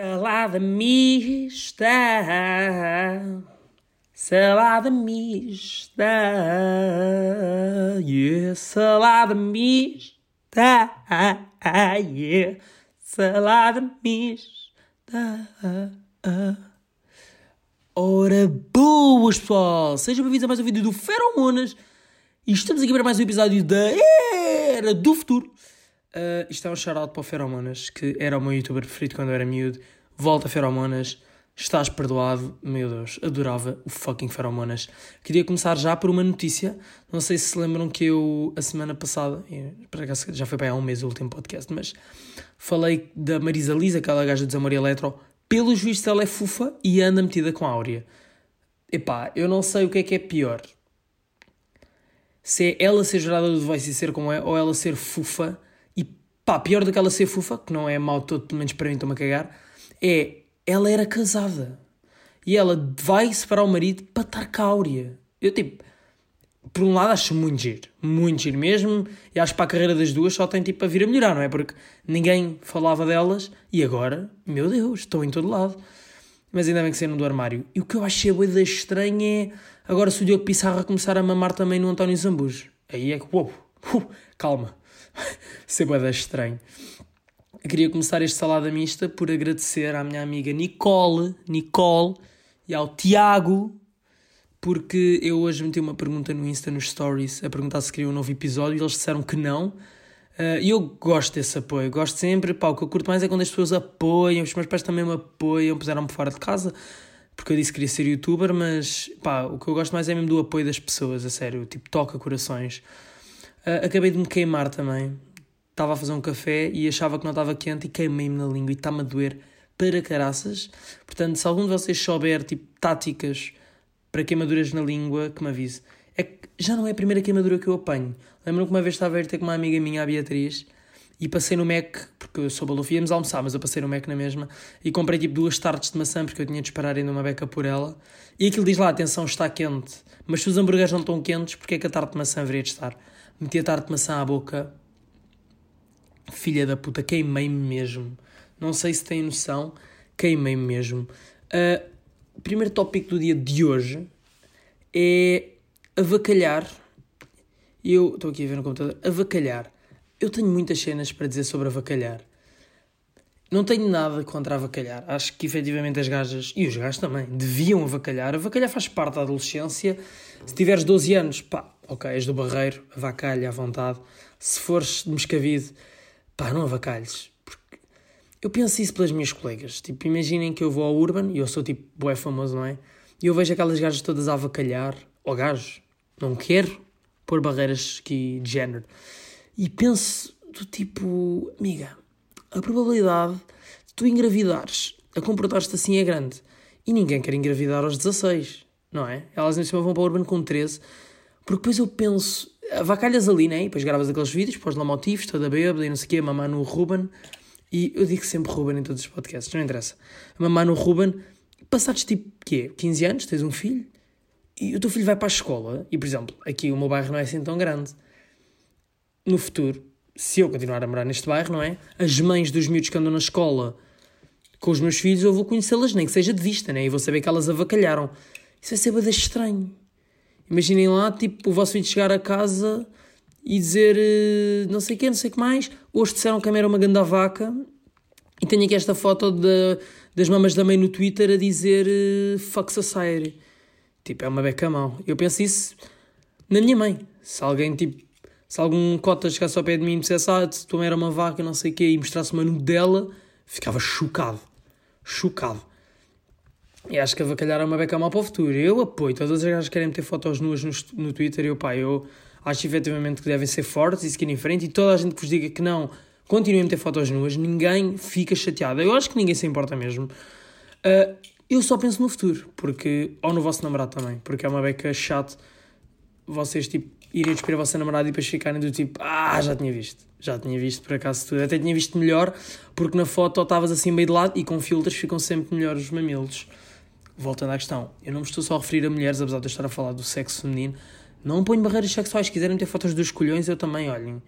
Salada mista, salada mista, yeah, salada mista, yeah, salada mista. Ora boas, pessoal, sejam bem-vindos a mais um vídeo do Feromonas e estamos aqui para mais um episódio da Era do Futuro. Isto é um shout-out para o Feromonas, que era o meu youtuber preferido quando eu era miúdo. Volta, Feromonas, estás perdoado. Meu Deus, adorava o fucking Feromonas. Queria começar já por uma notícia. Não sei se se lembram que eu, a semana passada, já foi para há um mês o último podcast, mas falei da Marisa Liz, aquela gaja do Desamor Eletro. Pelo juízo, ela é fofa e anda metida com a Áurea. Epá, eu não sei o que é pior. Se é ela ser jurada do Voice e ser como é, ou ela ser fofa. Pá, pior do que ela ser fofa, que não é mau todo, pelo menos para mim, estou-me a cagar, é, ela era casada. E ela vai separar o marido para estar com a Áurea. Eu, tipo, por um lado acho muito giro mesmo, e acho que para a carreira das duas só tem, tipo, a vir a melhorar, não é? Porque ninguém falava delas, e agora, meu Deus, estão em todo lado. Mas ainda bem que saíram do armário. E o que eu achei boida estranha é, agora se o Diogo Pissarra começar a mamar também no António Zambujo. Aí é que, uou, calma. Isso é bué estranho. Eu queria começar este Salada Mista por agradecer à minha amiga Nicole e ao Tiago, porque eu hoje meti uma pergunta no Insta, nos stories, a perguntar se queria um novo episódio e eles disseram que não. E eu gosto desse apoio, gosto sempre. Pá, o que eu curto mais é quando as pessoas apoiam, os meus pais também me apoiam, puseram-me fora de casa, porque eu disse que queria ser youtuber, mas pá, o que eu gosto mais é mesmo do apoio das pessoas, a sério, tipo, toca corações. Acabei de me queimar também. Estava a fazer um café e achava que não estava quente e queimei-me na língua e está-me a doer para caraças. Portanto, se algum de vocês souber, tipo, táticas para queimaduras na língua, que me avise. É que já não é a primeira queimadura que eu apanho. Lembro-me que uma vez estava a ir ter com uma amiga minha, a Beatriz, e passei no Mac, porque eu sou balof, íamos almoçar, mas eu passei no Mac na mesma, e comprei tipo 2 tartes de maçã, porque eu tinha de esperar ainda uma beca por ela. E aquilo diz lá, atenção, está quente. Mas se os hambúrgueres não estão quentes, porque é que a tarte de maçã haveria de estar? Meti a tarte de maçã à boca. Filha da puta, queimei-me mesmo. Não sei se têm noção, queimei-me mesmo. Primeiro tópico do dia de hoje é avacalhar. Eu estou aqui a ver no computador. Avacalhar. Eu tenho muitas cenas para dizer sobre avacalhar. Não tenho nada contra avacalhar. Acho que efetivamente as gajas, e os gajos também, deviam avacalhar. Avacalhar faz parte da adolescência. Se tiveres 12 anos, pá, ok, és do Barreiro, avacalha à vontade. Se fores de Moscavide, pá, não avacalhes. Porque eu penso isso pelas minhas colegas. Tipo, imaginem que eu vou ao Urban, e eu sou tipo bué famoso, não é? E eu vejo aquelas gajas todas a avacalhar. Ó gajo, não quero pôr barreiras aqui de género. E penso do tipo, amiga, a probabilidade de tu engravidares, a comportar-te assim é grande. E ninguém quer engravidar aos 16, não é? Elas nem cima vão para o Urban com 13. Porque depois eu penso, avacalhas ali, né? E depois gravas aqueles vídeos, pôs lá motivos, toda bêbada e não sei o quê, a mamar no Ruben. E eu digo sempre Ruben em todos os podcasts, não interessa. A mamar no Ruben, passados tipo, quê? 15 anos, tens um filho, e o teu filho vai para a escola. E, por exemplo, aqui o meu bairro não é assim tão grande. No futuro, se eu continuar a morar neste bairro, não é? As mães dos miúdos que andam na escola com os meus filhos, eu vou conhecê-las, nem que seja de vista, né? E vou saber que elas avacalharam. Isso vai ser bastante estranho. Imaginem lá, tipo, o vosso filho chegar a casa e dizer não sei o quê, não sei o que mais. Hoje disseram que a mãe era uma ganda vaca e tenho aqui esta foto das mamas da mãe no Twitter a dizer fuck society. Tipo, é uma beca mau. Eu penso isso na minha mãe. Se alguém, tipo, se algum cota chegasse ao pé de mim e me dissesse se tua mãe era uma vaca, não sei o quê, e mostrasse uma nude dela, ficava chocado. Chocado. E acho que avacalhar é uma beca mal para o futuro. Eu apoio. Todas as gajas querem meter fotos nuas no Twitter. Eu, pá, eu acho efetivamente que devem ser fortes e seguir em frente. E toda a gente que vos diga que não, continuem a meter fotos nuas. Ninguém fica chateado. Eu acho que ninguém se importa mesmo. Eu só penso no futuro. Porque, ou no vosso namorado também. Porque é uma beca chato. Vocês, tipo, irem despedir a vossa namorada e depois ficarem do tipo, já tinha visto por acaso tudo, até tinha visto melhor, porque na foto estavas assim meio de lado e com filtros ficam sempre melhores os mamilos. Voltando à questão, eu não me estou só a referir a mulheres, apesar de eu estar a falar do sexo feminino, não ponho barreiras sexuais, se quiserem ter fotos dos colhões, eu também, olhem,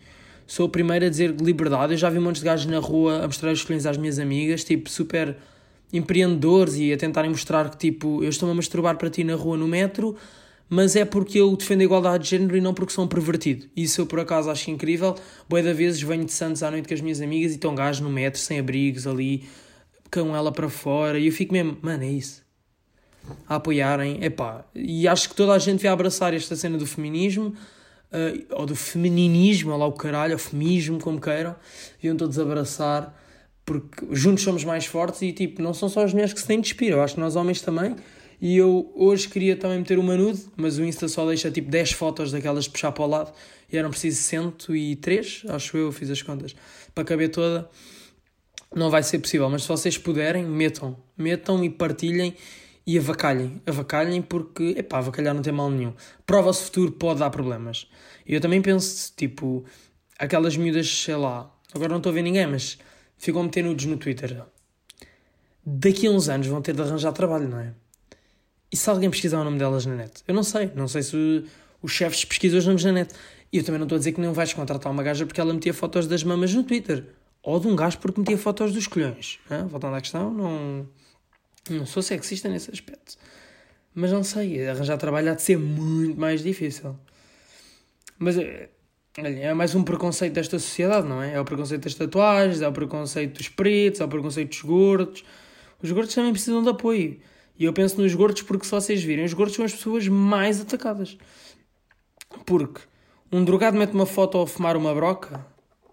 sou a primeira a dizer liberdade, eu já vi um monte de gajos na rua a mostrar os colhões às minhas amigas, tipo, super empreendedores e a tentarem mostrar que, tipo, eu estou-me a masturbar para ti na rua, no metro, mas é porque eu defendo a igualdade de género e não porque sou um pervertido. Isso eu, por acaso, acho incrível. Bué da vezes venho de Santos à noite com as minhas amigas e estão gajos no metro, sem abrigos, ali, com ela para fora. E eu fico mesmo, mano, é isso. A apoiarem, epá. E acho que toda a gente vai abraçar esta cena do feminismo, ou do femininismo, ou lá o caralho, ou femismo, como queiram. Viam todos abraçar, porque juntos somos mais fortes e, tipo, não são só as mulheres que se têm de inspirar. Eu acho que nós homens também. E eu hoje queria também meter uma nude, mas o Insta só deixa tipo 10 fotos daquelas de puxar para o lado. E eram preciso 103, acho eu, fiz as contas, para caber toda. Não vai ser possível, mas se vocês puderem, metam. Metam e partilhem e avacalhem. Avacalhem porque, epá, avacalhar não tem mal nenhum. Para o vosso futuro pode dar problemas. E eu também penso, tipo, aquelas miúdas, sei lá, agora não estou a ver ninguém, mas ficam a meter nudes no Twitter. Daqui a uns anos vão ter de arranjar trabalho, não é? E se alguém pesquisar o nome delas na net? Eu não sei se os chefes pesquisam os nomes na net. E eu também não estou a dizer que não vais contratar uma gaja porque ela metia fotos das mamas no Twitter. Ou de um gajo porque metia fotos dos colhões. Voltando à questão, não sou sexista nesse aspecto. Mas não sei, arranjar trabalho há de ser muito mais difícil. Mas é mais um preconceito desta sociedade, não é? É o preconceito das tatuagens, é o preconceito dos pretos, é o preconceito dos gordos. Os gordos também precisam de apoio. E eu penso nos gordos porque, se vocês virem, os gordos são as pessoas mais atacadas. Porque um drogado mete uma foto ao fumar uma broca,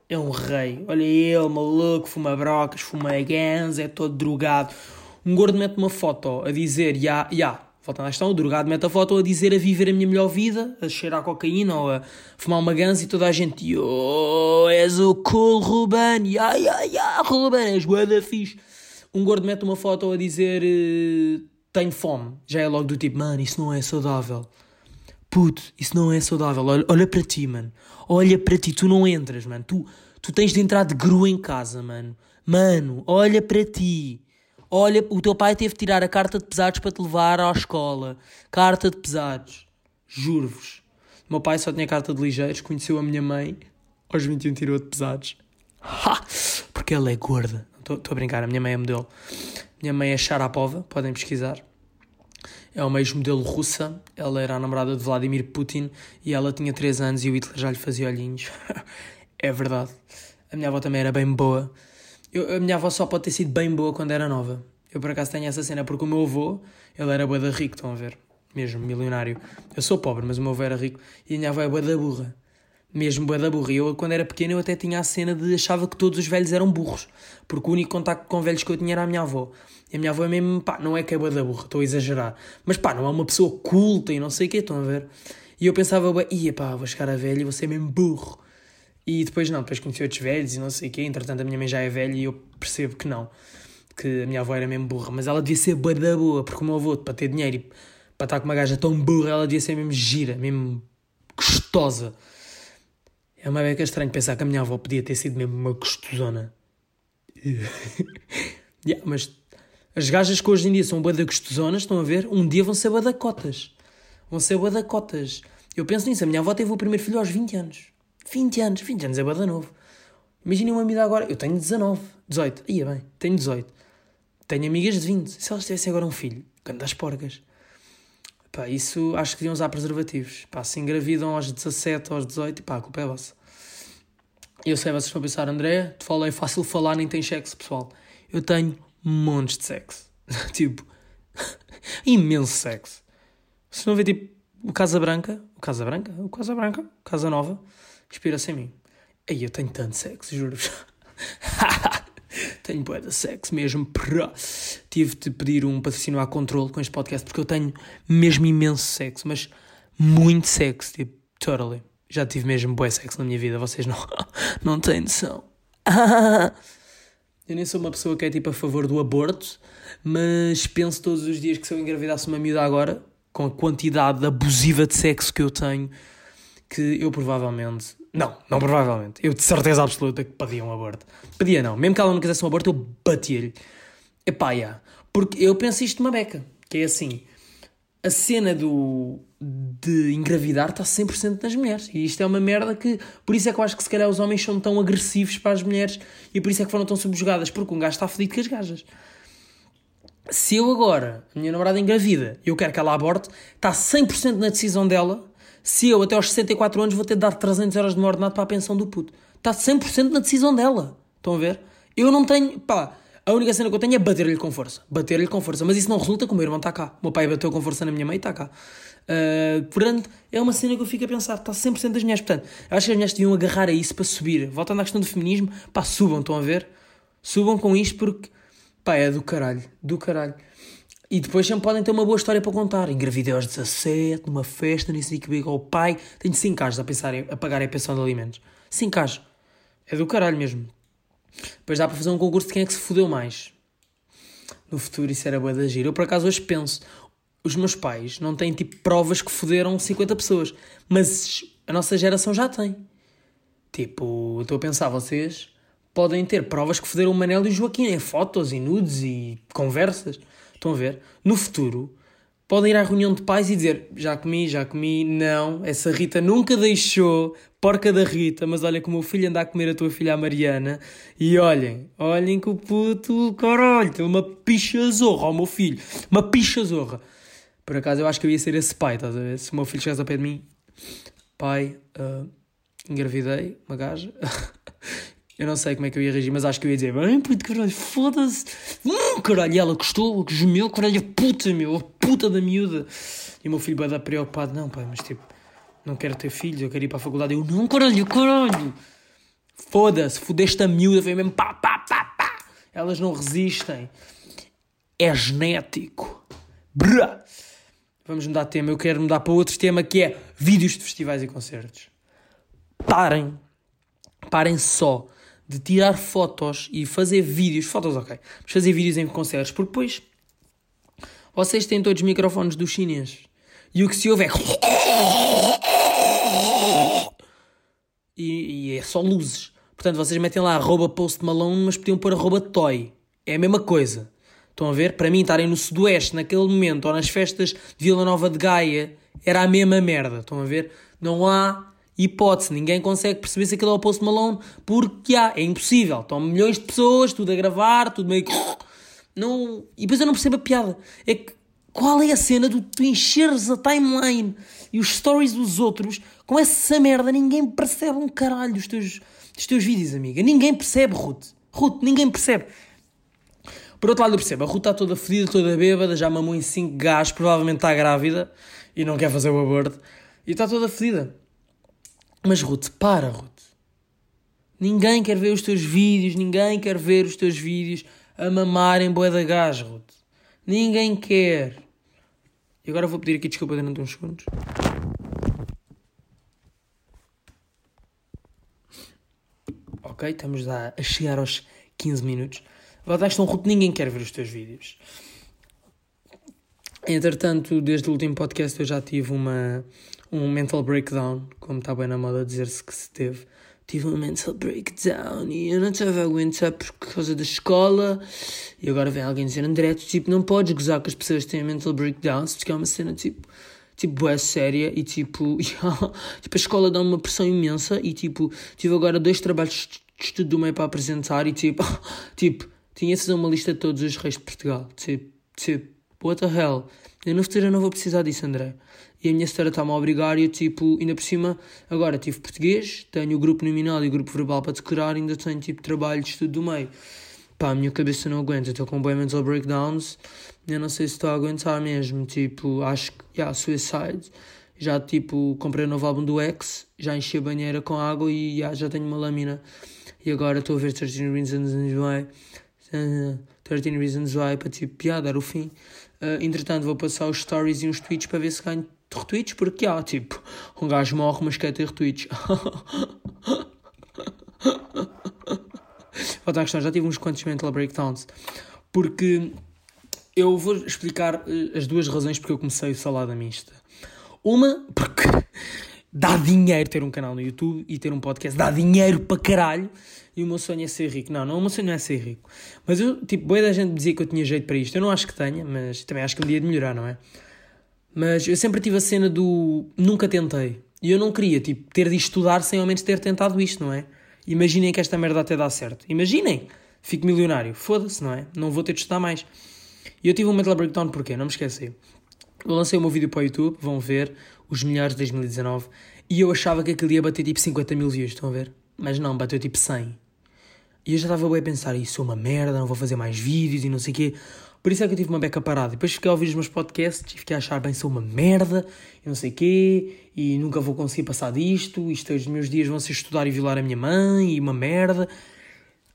é um rei. Olha ele, maluco, fuma brocas, fuma ganza, é todo drogado. Um gordo mete uma foto a dizer, voltando à questão, o drogado mete a foto a dizer a viver a minha melhor vida, a cheirar cocaína ou a fumar uma ganza e toda a gente, oh, és o cool Ruben, Ruben, és bué da fixe. Um gordo mete uma foto a dizer... tenho fome, já é logo do tipo, mano, isso não é saudável, puto, isso não é saudável, olha para ti, mano, olha para ti, tu não entras, mano, tu tens de entrar de grua em casa, mano, olha para ti, olha, o teu pai teve de tirar a carta de pesados para te levar à escola, carta de pesados, juro-vos, o meu pai só tinha carta de ligeiros, conheceu a minha mãe, aos 21 tirou de pesados, porque ela é gorda, estou a brincar, a minha mãe é modelo. Minha mãe é Sharapova, podem pesquisar. É uma ex-modelo russa. Ela era a namorada de Vladimir Putin e ela tinha 3 anos e o Hitler já lhe fazia olhinhos. É verdade. A minha avó também era bem boa. A minha avó só pode ter sido bem boa quando era nova. Eu, por acaso, tenho essa cena porque o meu avô, ele era bué da rico, estão a ver? Mesmo, milionário. Eu sou pobre, mas o meu avô era rico e a minha avó é bué da burra. Mesmo bué da burra. E eu, quando era pequeno, eu até tinha a cena de achava que todos os velhos eram burros. Porque o único contacto com velhos que eu tinha era a minha avó. E a minha avó é mesmo, pá, não é que é bué da burra, estou a exagerar. Mas pá, não é uma pessoa culta e não sei o quê, estão a ver? E eu pensava, ia pá, vou chegar a velha e vou ser mesmo burro. E depois conheci outros velhos e não sei o quê. Entretanto, a minha mãe já é velha e eu percebo que não. Que a minha avó era mesmo burra. Mas ela devia ser bué da boa, porque o meu avô, para ter dinheiro e para estar com uma gaja tão burra, ela devia ser mesmo gira, mesmo gostosa. É uma beca estranho pensar que a minha avó podia ter sido mesmo uma gostosona. Mas as gajas que hoje em dia são bué da gostosonas, estão a ver? Um dia vão ser badacotas. Eu penso nisso. A minha avó teve o primeiro filho aos 20 anos. 20 anos é bué da novo. Imaginem uma amiga agora. Eu tenho 18. Ia bem, tenho 18. Tenho amigas de 20. Se elas tivessem agora um filho, canto das porcas. Pá, isso acho que deviam usar preservativos. Pá, se engravidam aos 17, aos 18, pá, a culpa é vossa. Eu sei, vocês vão pensar, André, te falei, fácil falar, nem tem sexo, pessoal. Eu tenho montes de sexo. Tipo, imenso sexo. Vocês vão ver, tipo, o Casa Nova, inspira-se em mim. Aí eu tenho tanto sexo, juro-vos. Tenho bué de sexo mesmo. Tive de pedir um patrocínio a controle com este podcast porque eu tenho mesmo imenso sexo, mas muito sexo, tipo, totally. Já tive mesmo bué sexo na minha vida, vocês não têm noção. Eu nem sou uma pessoa que é tipo a favor do aborto, mas penso todos os dias que se eu engravidasse uma miúda agora, com a quantidade abusiva de sexo que eu tenho, que eu provavelmente... Não provavelmente. Eu de certeza absoluta que pedia um aborto. Pedia não. Mesmo que ela não quisesse um aborto, eu batia-lhe. Epá, yeah. Porque eu penso isto numa beca. Que é assim. A cena de engravidar está 100% nas mulheres. E isto é uma merda que... Por isso é que eu acho que se calhar os homens são tão agressivos para as mulheres. E por isso é que foram tão subjugadas. Porque um gajo está fedido com as gajas. se eu agora, a minha namorada engravida, eu quero que ela aborte, está 100% na decisão dela, se eu até aos 64 anos vou ter de dar 300 euros de meu ordenado para a pensão do puto. Está 100% na decisão dela. Estão a ver? Eu não tenho, pá, a única cena que eu tenho é bater-lhe com força. Bater-lhe com força. Mas isso não resulta que o meu irmão está cá. O meu pai bateu com força na minha mãe e está cá. Portanto, é uma cena que eu fico a pensar. Está 100% das mulheres. Portanto, acho que as mulheres deviam agarrar a isso para subir. Voltando à questão do feminismo, pá, subam, estão a ver? Subam com isto porque, pá, é do caralho. Do caralho. E depois sempre podem ter uma boa história para contar. Engravidei aos 17, numa festa, nem sei que briga ao pai. Tenho 5 gajos a pagar a pensão de alimentos. 5 gajos. É do caralho mesmo. Depois dá para fazer um concurso de quem é que se fodeu mais. No futuro isso era bué de agir. Eu por acaso hoje penso, os meus pais não têm tipo provas que foderam 50 pessoas, mas a nossa geração já tem. Tipo, estou a pensar, vocês podem ter provas que foderam o Manel e o Joaquim em fotos e nudes e conversas. Estão a ver? No futuro podem ir à reunião de pais e dizer já comi, não, essa Rita nunca deixou, porca da Rita, mas olha que o meu filho anda a comer a tua filha a Mariana, e olhem que o puto, caralho, tem uma picha zorra ao meu filho, uma picha zorra. Por acaso eu acho que eu ia ser esse pai, estás a ver? Se o meu filho chegasse a pé de mim, pai, engravidei uma gaja, eu não sei como é que eu ia reagir, mas acho que eu ia dizer, bem, puto, caralho, foda-se, caralho, e ela gostou, gemeu, caralho, puta, meu, puta da miúda. E o meu filho vai dar preocupado, não, pai, mas tipo, não quero ter filhos, eu quero ir para a faculdade. Eu, não, caralho, foda-se, fodeste a miúda, foi mesmo pá. Elas não resistem. É genético. Brá. Vamos mudar de tema, eu quero mudar para outro tema que é vídeos de festivais e concertos. Parem só de tirar fotos e fazer vídeos, fotos ok, mas fazer vídeos em concertos, porque depois vocês têm todos os microfones dos chineses e o que se ouve é e é só luzes, portanto vocês metem lá @Post Malone, mas podiam pôr @Toy, é a mesma coisa, estão a ver? Para mim estarem no Sudoeste naquele momento ou nas festas de Vila Nova de Gaia era a mesma merda, estão a ver? Não há hipótese, ninguém consegue perceber se aquilo é o Post Malone, porque é impossível. Estão milhões de pessoas, tudo a gravar, tudo meio que... Não... E depois eu não percebo a piada. É que qual é a cena de tu encheres a timeline e os stories dos outros com essa merda? Ninguém percebe um caralho dos teus vídeos, amiga. Ninguém percebe, Ruth, ninguém percebe. Por outro lado, eu percebo. A Ruth está toda fodida, toda bêbada, já mamou em 5 gás, provavelmente está grávida e não quer fazer o aborto. E está toda fodida. Mas Ruth. Ninguém quer ver os teus vídeos, a mamarem bué da gás, Ruth. Ninguém quer. E agora vou pedir aqui desculpa durante uns segundos. Ok, estamos a chegar aos 15 minutos. Vá dar-te um Ruth, ninguém quer ver os teus vídeos. Entretanto, desde o último podcast eu já tive um mental breakdown, como está bem na moda dizer-se que se teve. Tive um mental breakdown e eu não estava a aguentar por causa da escola. E agora vem alguém dizer, André, tipo, não podes gozar que as pessoas têm mental breakdowns, porque é uma cena, tipo é séria e, tipo, a escola dá uma pressão imensa e, tipo, tive agora 2 trabalhos de estudo do meio para apresentar e, tipo, tinha de fazer uma lista de todos os reis de Portugal. Tipo, what the hell? Eu no futuro não vou precisar disso, André. E a minha senhora está-me a obrigar e eu, tipo, ainda por cima, agora tive português, tenho o grupo nominal e o grupo verbal para decorar, ainda tenho, tipo, trabalho de estudo do meio. Pá, a minha cabeça não aguenta, estou com bem mental breakdowns, eu não sei se estou a aguentar mesmo, tipo, acho que, suicide, já, tipo, comprei o novo álbum do X, já enchi a banheira com água e já tenho uma lâmina. E agora estou a ver 13 Reasons Why, para, tipo, dar o fim. Entretanto, vou passar os stories e uns tweets para ver se ganho retweets, porque tipo, um gajo morre, mas quer ter retweets. Outra questão, já tive uns quantos mental breakdowns, porque eu vou explicar as 2 razões porque eu comecei o Salada Mista. Uma, porque dá dinheiro ter um canal no YouTube e ter um podcast, dá dinheiro para caralho, e o meu sonho é ser rico. Não, o meu sonho não é ser rico, mas eu, tipo, boa da gente dizia que eu tinha jeito para isto, eu não acho que tenha, mas também acho que um dia de melhorar, não é? Mas eu sempre tive a cena do nunca tentei. E eu não queria, tipo, ter de estudar sem ao menos ter tentado isto, não é? Imaginem que esta merda até dá certo. Imaginem! Fico milionário. Foda-se, não é? Não vou ter de estudar mais. E eu tive um mental breakdown porque não me esqueci. Eu lancei o meu vídeo para o YouTube, vão ver, os milhares de 2019, e eu achava que aquele ia bater tipo 50 mil views, estão a ver? Mas não, bateu tipo 100. E eu já estava bem a pensar, isso é uma merda, não vou fazer mais vídeos e não sei o quê. Por isso é que eu tive uma beca parada. Depois fiquei a ouvir os meus podcasts e fiquei a achar, bem, sou uma merda, e não sei o quê, e nunca vou conseguir passar disto, isto, os meus dias vão ser estudar e violar a minha mãe, e uma merda.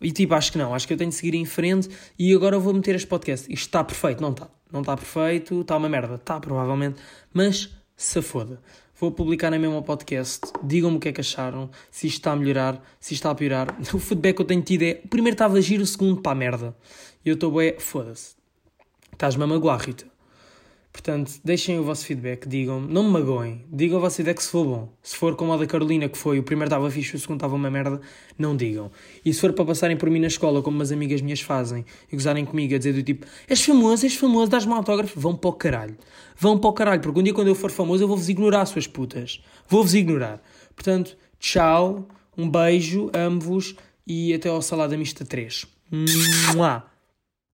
E tipo, acho que não, acho que eu tenho de seguir em frente, e agora eu vou meter este podcast. Isto está perfeito, não está. Não está perfeito, está uma merda, está provavelmente, mas se foda. Vou publicar na mesma podcast, digam-me o que é que acharam, se isto está a melhorar, se isto está a piorar. O feedback que eu tenho tido é, o primeiro estava a giro, o segundo para a merda. E eu estou bem, foda-se, estás-me a magoar, Rita. Portanto, deixem o vosso feedback, digam-me, não me magoem, digam o vosso feedback se for bom. Se for como a da Carolina, que foi, o primeiro estava fixe, o segundo estava uma merda, não digam. E se for para passarem por mim na escola, como umas amigas minhas fazem, e gozarem comigo a dizer do tipo, és famoso, dás-me um autógrafo, vão para o caralho. Vão para o caralho, porque um dia quando eu for famoso eu vou-vos ignorar, suas putas. Vou-vos ignorar. Portanto, tchau, um beijo, amo-vos, e até ao Salada Mista 3. Mua!